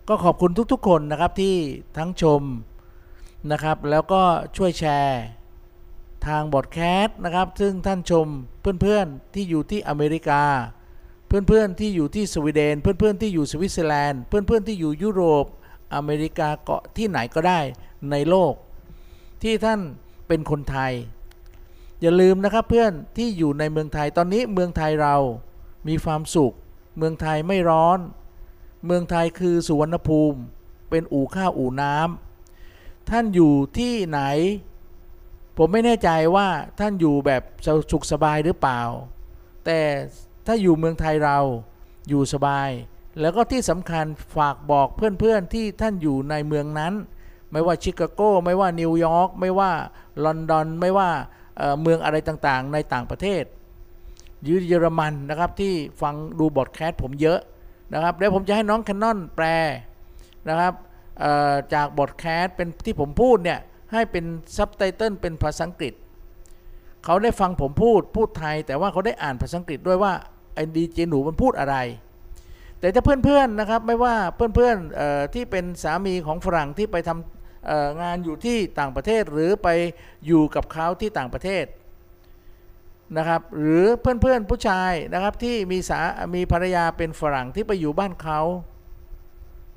ก็ขอบคุณทุกๆคนนะครับที่ทั้งชมนะครับแล้วก็ช่วยแชร์ทางบอดแคสต์นะครับซึ่งท่านชมเพื่อนๆที่อยู่ที่อเมริกาเพื่อนๆที่อยู่ที่สวีเดนเพื่อนๆที่อยู่สวิตเซอร์แลนด์เพื่อนๆที่อยู่ยุโรปอเมริกาเกาะที่ไหนก็ได้ในโลกที่ท่านเป็นคนไทยอย่าลืมนะครับเพื่อนที่อยู่ในเมืองไทยตอนนี้เมืองไทยเรามีความสุขเมืองไทยไม่ร้อนเมืองไทยคือสุวรรณภูมิเป็นอู่ข้าวอู่น้ำท่านอยู่ที่ไหนผมไม่แน่ใจว่าท่านอยู่แบบสุขสบายหรือเปล่าแต่ถ้าอยู่เมืองไทยเราอยู่สบายแล้วก็ที่สำคัญฝากบอกเพื่อนๆที่ท่านอยู่ในเมืองนั้นไม่ว่าชิคาโกไม่ว่านิวยอร์กไม่ว่าลอนดอนไม่ว่าเมืองอะไรต่างๆในต่างประเทศเยอรมันนะครับที่ฟังดูบอดแคสต์ผมเยอะนะครับเดี๋ยวผมจะให้น้องแคนนอนแปลนะครับจากบทแคสเป็นที่ผมพูดเนี่ยให้เป็นซับไตเติลเป็นภาษาอังกฤษเขาได้ฟังผมพูดไทยแต่ว่าเขาได้อ่านภาษาอังกฤษด้วยว่าไอ้ดีเจหนูมันพูดอะไรแต่ถ้าเพื่อนๆนะครับไม่ว่าเพื่อนๆที่เป็นสามีของฝรั่งที่ไปทำงานอยู่ที่ต่างประเทศหรือไปอยู่กับเขาที่ต่างประเทศนะครับหรือเพื่อนๆผู้ชายนะครับที่มีภรรยาเป็นฝรั่งที่ไปอยู่บ้านเขา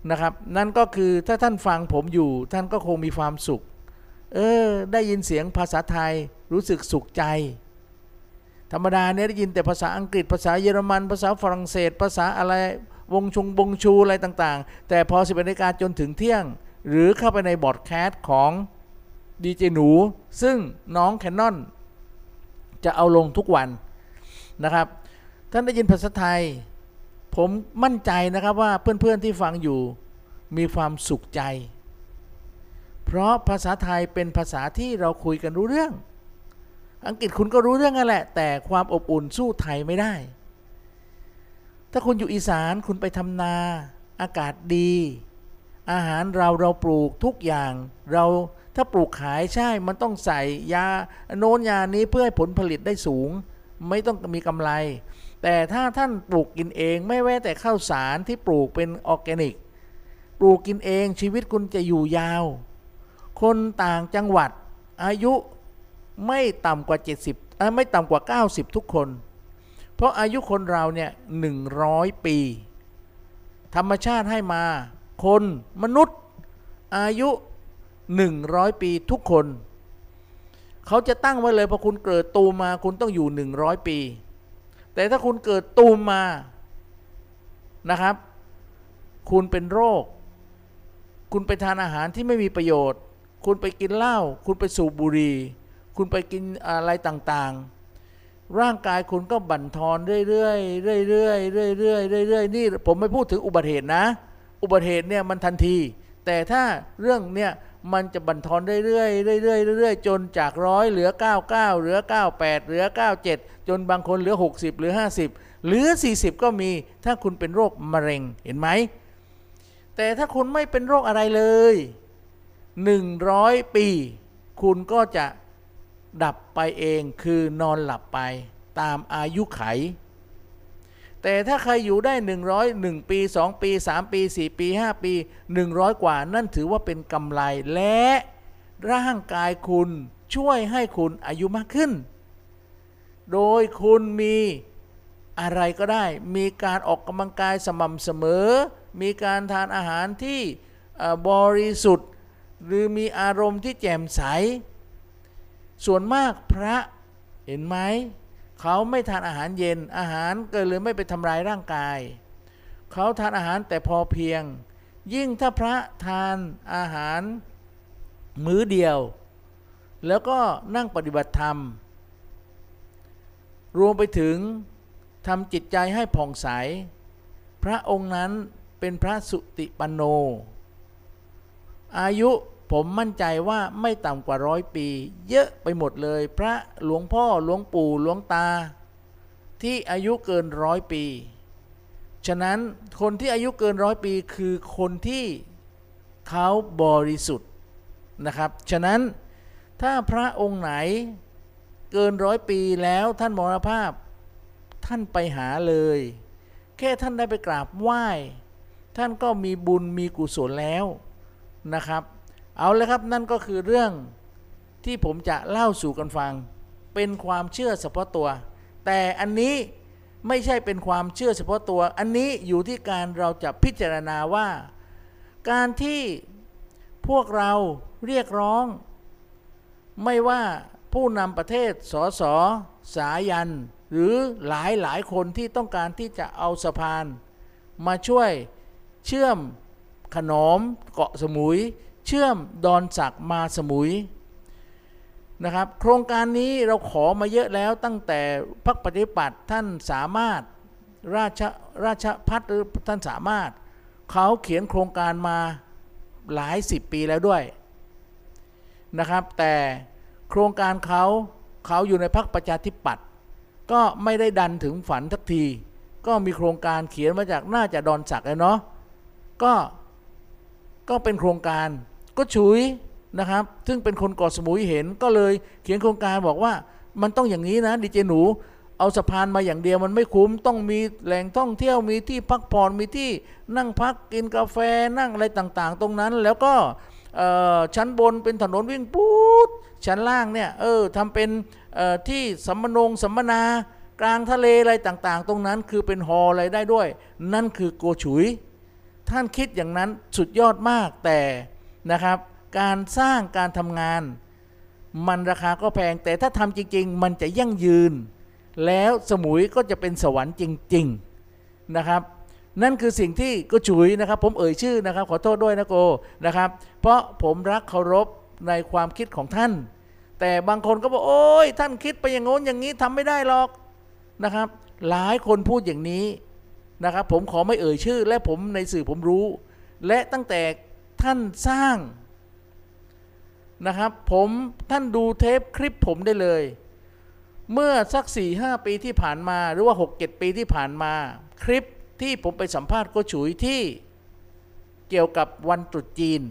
นะครับนั่นก็คือถ้าท่านฟังผมอยู่ท่านก็คงมีความสุขได้ยินเสียงภาษาไทยรู้สึกสุขใจธรรมดาเนี่ยได้ยินแต่ภาษาอังกฤษภาษาเยอรมันภาษาฝรั่งเศสภาษาอะไรวงชูอะไรต่างๆแต่พอ11นาฬิกาจนถึงเที่ยงหรือเข้าไปในบอดแคสต์ของดีเจหนูซึ่งน้องแคนนอนจะเอาลงทุกวันนะครับท่านได้ยินภาษาไทยผมมั่นใจนะครับว่าเพื่อนๆที่ฟังอยู่มีความสุขใจเพราะภาษาไทยเป็นภาษาที่เราคุยกันรู้เรื่องอังกฤษคุณก็รู้เรื่องนั่นแหละแต่ความอบอุ่นสู้ไทยไม่ได้ถ้าคุณอยู่อีสานคุณไปทำนาอากาศดีอาหารเราปลูกทุกอย่างเราถ้าปลูกขายใช่มันต้องใส่ยาโน้นยานี้เพื่อให้ผลผลิตได้สูงไม่ต้องมีกำไรแต่ถ้าท่านปลูกกินเองไม่แม้แต่ข้าวสารที่ปลูกเป็นออร์แกนิกปลูกกินเองชีวิตคุณจะอยู่ยาวคนต่างจังหวัดอายุไม่ต่ำกว่า70ไม่ต่ำกว่า90ทุกคนเพราะอายุคนเราเนี่ย100ปีธรรมชาติให้มาคนมนุษย์อายุ100ปีทุกคนเขาจะตั้งไว้เลยพอคุณเกิดตูมาคุณต้องอยู่100ปีแต่ถ้าคุณเกิดตูมมานะครับคุณเป็นโรคคุณไปทานอาหารที่ไม่มีประโยชน์คุณไปกินเหล้าคุณไปสูบบุหรี่คุณไปกินอะไรต่างๆร่างกายคุณก็บั่นทอนเรื่อยๆเรื่อยๆเรื่อยๆเรื่อยๆนี่ผมไม่พูดถึงอุบัติเหตุนะอุบัติเหตุเนี่ยมันทันทีแต่ถ้าเรื่องเนี่ยมันจะบั่นทอนเรื่อยๆเรื่อยๆเรื่อยๆจนจาก100เหลือ99เหลือ98เหลือ97จนบางคนเหลือ60เหลือ50เหลือ40ก็มีถ้าคุณเป็นโรคมะเร็งเห็นไหมแต่ถ้าคุณไม่เป็นโรคอะไรเลย100ปีคุณก็จะดับไปเองคือนอนหลับไปตามอายุไขแต่ถ้าใครอยู่ได้101ปี2ปี3ปี4ปี5ปี100กว่านั่นถือว่าเป็นกำไรและร่างกายคุณช่วยให้คุณอายุมากขึ้นโดยคุณมีอะไรก็ได้มีการออกกำลังกายสม่ำเสมอมีการทานอาหารที่บริสุทธิ์หรือมีอารมณ์ที่แจ่มใสส่วนมากพระเห็นไหมเขาไม่ทานอาหารเย็นอาหารเกินเลยไม่ไปทำลายร่างกาย เขาทานอาหารแต่พอเพียงยิ่งถ้าพระทานอาหารมื้อเดียวแล้วก็นั่งปฏิบัติธรรมรวมไปถึงทำจิตใจให้ผ่องใสพระองค์นั้นเป็นพระสุติปันโนอายุผมมั่นใจว่าไม่ต่ำกว่า100 ปีเยอะไปหมดเลยพระหลวงพ่อหลวงปู่หลวงตาที่อายุเกิน100 ปีฉะนั้นคนที่อายุเกิน100 ปีคือคนที่เขาบริสุทธิ์นะครับฉะนั้นถ้าพระองค์ไหนเกิน100 ปีแล้วท่านมรณภาพท่านไปหาเลยแค่ท่านได้ไปกราบไหว้ท่านก็มีบุญมีกุศลแล้วนะครับเอาละครับนั่นก็คือเรื่องที่ผมจะเล่าสู่กันฟังเป็นความเชื่อเฉพาะตัวแต่อันนี้ไม่ใช่เป็นความเชื่อเฉพาะตัวอันนี้อยู่ที่การเราจะพิจารณาว่าการที่พวกเราเรียกร้องไม่ว่าผู้นำประเทศสส.สายันหรือหลายคนที่ต้องการที่จะเอาสะพานมาช่วยเชื่อมขนอมเกาะสมุยเชื่อมดอนสักมาสมุยนะครับโครงการนี้เราขอมาเยอะแล้วตั้งแต่พรรคปฏิปัติท่านสามารถราชภัฏหรือท่านสามารถเขาเขียนโครงการมาหลาย10 ปีแล้วด้วยนะครับแต่โครงการเขาอยู่ในพรรคประชาธิปัตย์ก็ไม่ได้ดันถึงฝันทักทีก็มีโครงการเขียนมาจากน่าจะดอนสักเลยเนาะก็เป็นโครงการก็ฉุยนะครับซึ่งเป็นคนเกาะสมุยเห็นก็เลยเขียนโครงการบอกว่ามันต้องอย่างนี้นะดีเจหนูเอาสะพานมาอย่างเดียวมันไม่คุ้มต้องมีแหล่งท่องเที่ยวมีที่พักผ่อนมีที่นั่งพักกินกาแฟนั่งอะไรต่างๆตรงนั้นแล้วก็ชั้นบนเป็นถนนวิ่งปู๊ดชั้นล่างเนี่ยทำเป็นที่สัมมนากลางทะเลอะไรต่างๆตรงนั้นคือเป็นฮอลอะไรได้ด้วยนั่นคือโกฉุยท่านคิดอย่างนั้นสุดยอดมากแต่นะครับการสร้างการทำงานมันราคาก็แพงแต่ถ้าทำจริงๆมันจะยั่งยืนแล้วสมุยก็จะเป็นสวรรค์จริงๆนะครับนั่นคือสิ่งที่โกฉุยนะครับผมเอ่ยชื่อนะครับขอโทษด้วยนะโกนะครับเพราะผมรักเคารพในความคิดของท่านแต่บางคนก็บอกโอ๊ยท่านคิดไปอย่างโน้นอย่างนี้ทำไม่ได้หรอกนะครับหลายคนพูดอย่างนี้นะครับผมขอไม่เอ่ยชื่อและผมในสื่อผมรู้และตั้งแต่ท่านสร้างนะครับท่านดูเทปคลิปผมได้เลยเมื่อสัก 4-5 ปีที่ผ่านมาหรือว่า 6-7 ปีที่ผ่านมาคลิปที่ผมไปสัมภาษณ์โกฉุยที่เกี่ยวกับวันตรุษจีน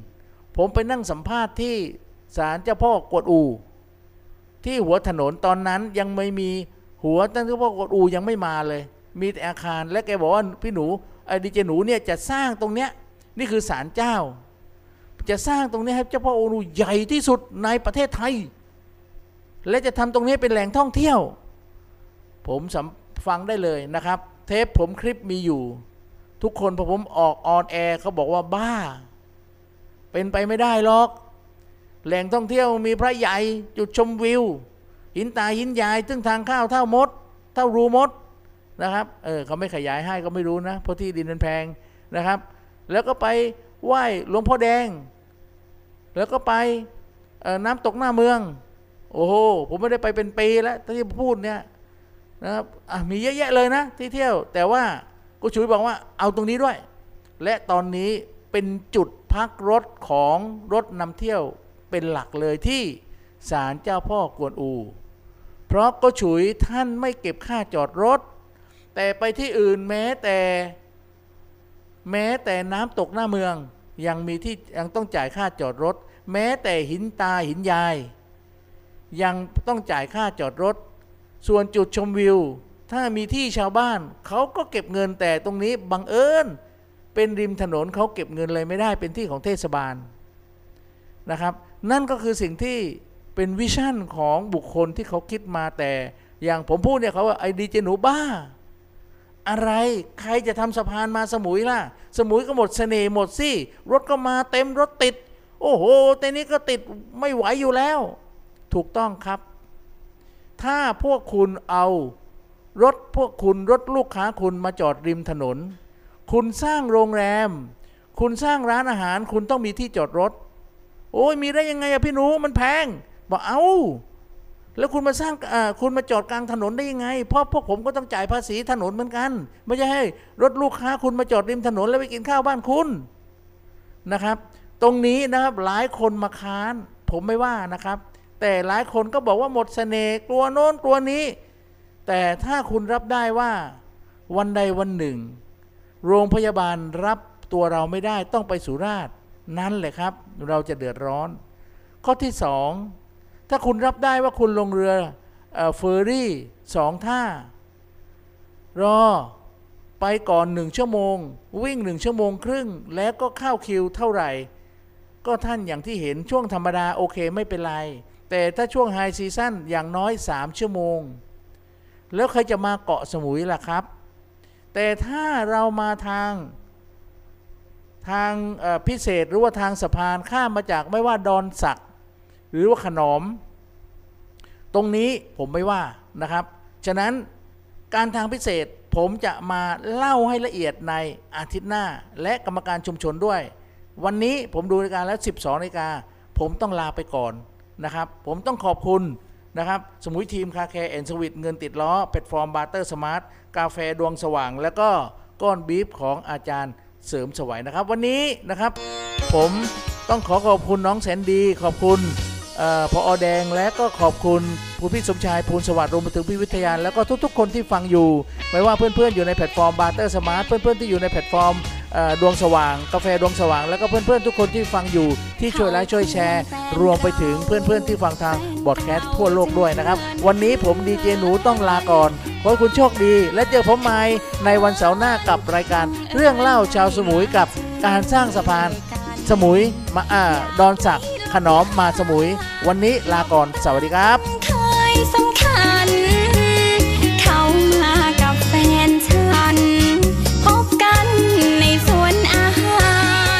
ผมไปนั่งสัมภาษณ์ที่ศาลเจ้าพ่อกวนอูที่หัวถนนตอนนั้นยังไม่มีหัวตั้งแต่พ่อกวนอูยังไม่มาเลยมีแต่อาคารและแกบอกว่าพี่หนูดีเจหนูเนี่ยจะสร้างตรงเนี้ยนี่คือศาลเจ้าจะสร้างตรงนี้ให้เจ้าพ่อองค์ใหญ่ที่สุดในประเทศไทยและจะทำตรงนี้เป็นแหล่งท่องเที่ยวผมฟังได้เลยนะครับเทปผมคลิปมีอยู่ทุกคนพอผมออกออนแอร์เขาบอกว่าบ้าเป็นไปไม่ได้หรอกแหล่งท่องเที่ยวมีพระใหญ่จุดชมวิวหินตาหินยายซึ่งทางเข้าเท่ารูมดนะครับเขาไม่ขยายให้ก็ไม่รู้นะเพราะที่ดินมันแพงนะครับแล้วก็ไปไหว้หลวงพ่อแดงแล้วก็ไปน้ำตกหน้าเมืองโอ้โหผมไม่ได้ไปเป็นปีแล้วที่พูดเนี่ยนะครับมีเยอะแยะเลยนะที่เที่ยวแต่ว่าโกฉุยบอกว่าเอาตรงนี้ด้วยและตอนนี้เป็นจุดพักรถของรถนำเที่ยวเป็นหลักเลยที่ศาลเจ้าพ่อกวนอูเพราะโกฉุยท่านไม่เก็บค่าจอดรถแต่ไปที่อื่นแม้แต่น้ำตกหน้าเมืองยังต้องจ่ายค่าจอดรถแม้แต่หินตาหินยายยังต้องจ่ายค่าจอดรถส่วนจุดชมวิวถ้ามีที่ชาวบ้านเขาก็เก็บเงินแต่ตรงนี้บังเอิญเป็นริมถนนเขาเก็บเงินเลยไม่ได้เป็นที่ของเทศบาลนะครับนั่นก็คือสิ่งที่เป็นวิชั่นของบุคคลที่เขาคิดมาแต่อย่างผมพูดเนี่ยเขาว่าไอ้ดีเจหนูบ้าอะไรใครจะทำสะพานมาสมุยล่ะสมุยก็หมดเสน่ห์หมดสิรถก็มาเต็มรถติดโอ้โหแต่นี้ก็ติดไม่ไหวอยู่แล้วถูกต้องครับถ้าพวกคุณเอารถพวกคุณรถลูกค้าคุณมาจอดริมถนน คุณสร้างโรงแรมคุณสร้างร้านอาหารคุณต้องมีที่จอดรถโอ้ยมีได้ยังไงอะพี่หนูมันแพงบอกเอาแล้วคุณมาสร้างคุณมาจอดกลางถนนได้ยังไงเพราะพวกผมก็ต้องจ่ายภาษีถนนเหมือนกันไม่ใช่ให้รถลูกค้าคุณมาจอดริมถนนแล้วไปกินข้าวบ้านคุณนะครับตรงนี้นะครับหลายคนมาค้านผมไม่ว่านะครับแต่หลายคนก็บอกว่าหมดเสน่ห์กลัวโน้นกลัวนี้แต่ถ้าคุณรับได้ว่าวันใดวันหนึ่งโรงพยาบาลรับตัวเราไม่ได้ต้องไปสุราษฎร์นั่นแหละครับเราจะเดือดร้อนข้อที่สองถ้าคุณรับได้ว่าคุณลงเรือเฟอร์รี่สองท่ารอไปก่อน1ชั่วโมงวิ่ง1ชั่วโมงครึ่งแล้วก็เข้าคิวเท่าไหร่ก็ท่านอย่างที่เห็นช่วงธรรมดาโอเคไม่เป็นไรแต่ถ้าช่วงไฮซีซั่นอย่างน้อย3ชั่วโมงแล้วใครจะมาเกาะสมุยล่ะครับแต่ถ้าเรามาทางพิเศษหรือว่าทางสะพานข้ามมาจากไม่ว่าดอนสักหรือว่าขนอมตรงนี้ผมไม่ว่านะครับฉะนั้นการทางพิเศษผมจะมาเล่าให้ละเอียดในอาทิตย์หน้าและกรรมการชุมชนด้วยวันนี้ผมดูรายการแล้ว 12 นาฬิกาผมต้องลาไปก่อนนะครับผมต้องขอบคุณนะครับสมุยทีมคาแคร์แอนด์สวิทเงินติดล้อแพลตฟอร์มบาร์เตอร์สมาร์ทกาแฟดวงสว่างแล้วก็ก้อนบีฟของอาจารย์เสริมสวัยนะครับวันนี้นะครับผมต้องขอขอบคุณน้องแสนดีขอบคุณพอแดงและก็ขอบคุณคุณพี่สมชายภูลสวัสดิ์รวมไปถึงพี่วิทยาแล้วก็ทุกๆคนที่ฟังอยู่ไม่ว่าเพื่อนๆอยู่ในแพลตฟอร์มบาร์เตอร์สมาร์ทเพื่อนๆที่อยู่ในแพลตฟอร์มดวงสว่างกาแฟดวงสว่างแล้วก็เพื่อนๆทุกคนที่ฟังอยู่ที่ช่วยไลค์ช่วยแชร์รวมไปถึงเพื่อนๆที่ฟังทางบอดแคสต์ทั่วโลกด้วยนะครับวันนี้ผมดีเจหนูต้องลาก่อนขอให้คุณโชคดีและเจอผมใหม่ในวันเสาร์หน้ากับรายการเรื่องเล่าชาวสมุยกับการสร้างสะพานสมุยมาดอนสักขนอมมาสมุยวันนี้ลาก่อนสวัสดีครับเคยสำคัญเข้ามากับแฟนฉันพบกันในสวนอาหา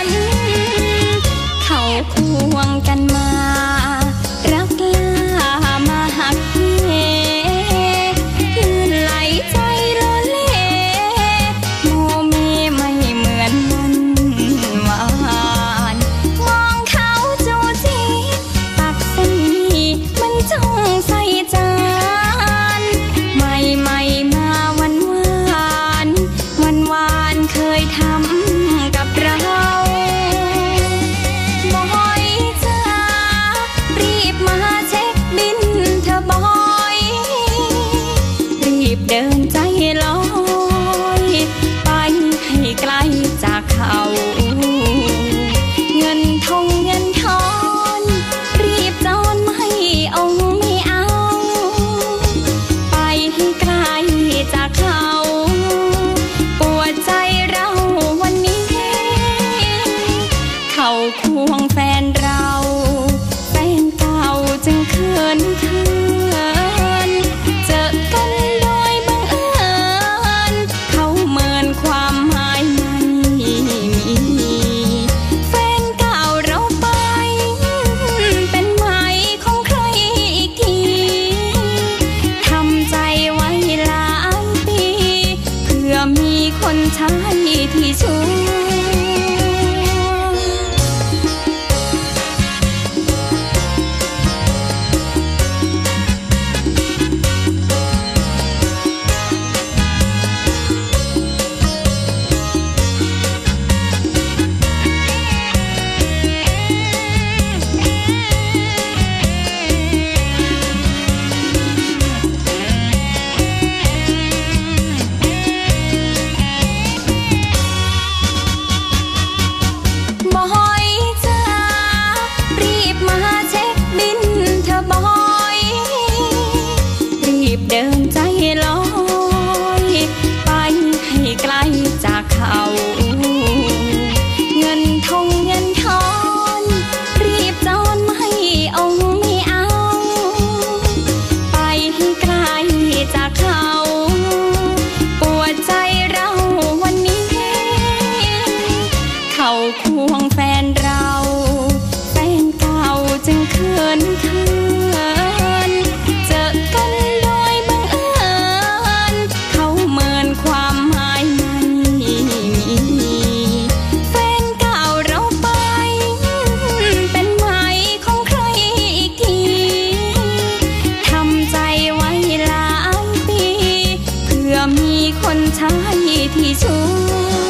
รเขาควงกันมารักลามาหักเหยืนไหลใจโลเลโมเมไม่เหมือนมันหวานมองเขาจูจีปากเส้นนี้มันจ้องใส่จานใหม่ๆมาหวานเคยทำกับเราบอยจ้ารีบมาเช็คบินเธอบอยรีบเดินใจลอยไปให้ไกลจากเขาเงินทองเงินทอนรีบจอนไม่เอาไม่เอาไปให้ไกลจากเขาปวดใจเราวันนี้เขาควงแฟนเราแฟนเก่าจึงเขินเจอกันโดยบังเอิญเขาเมินความหมายมันมีแฟนเก่าเราไปเป็นไหมของใครอีกทีทำใจไว้หลายปีเพื่อมีคนใช้ที่ช่วย คนใช้ที่ช่วย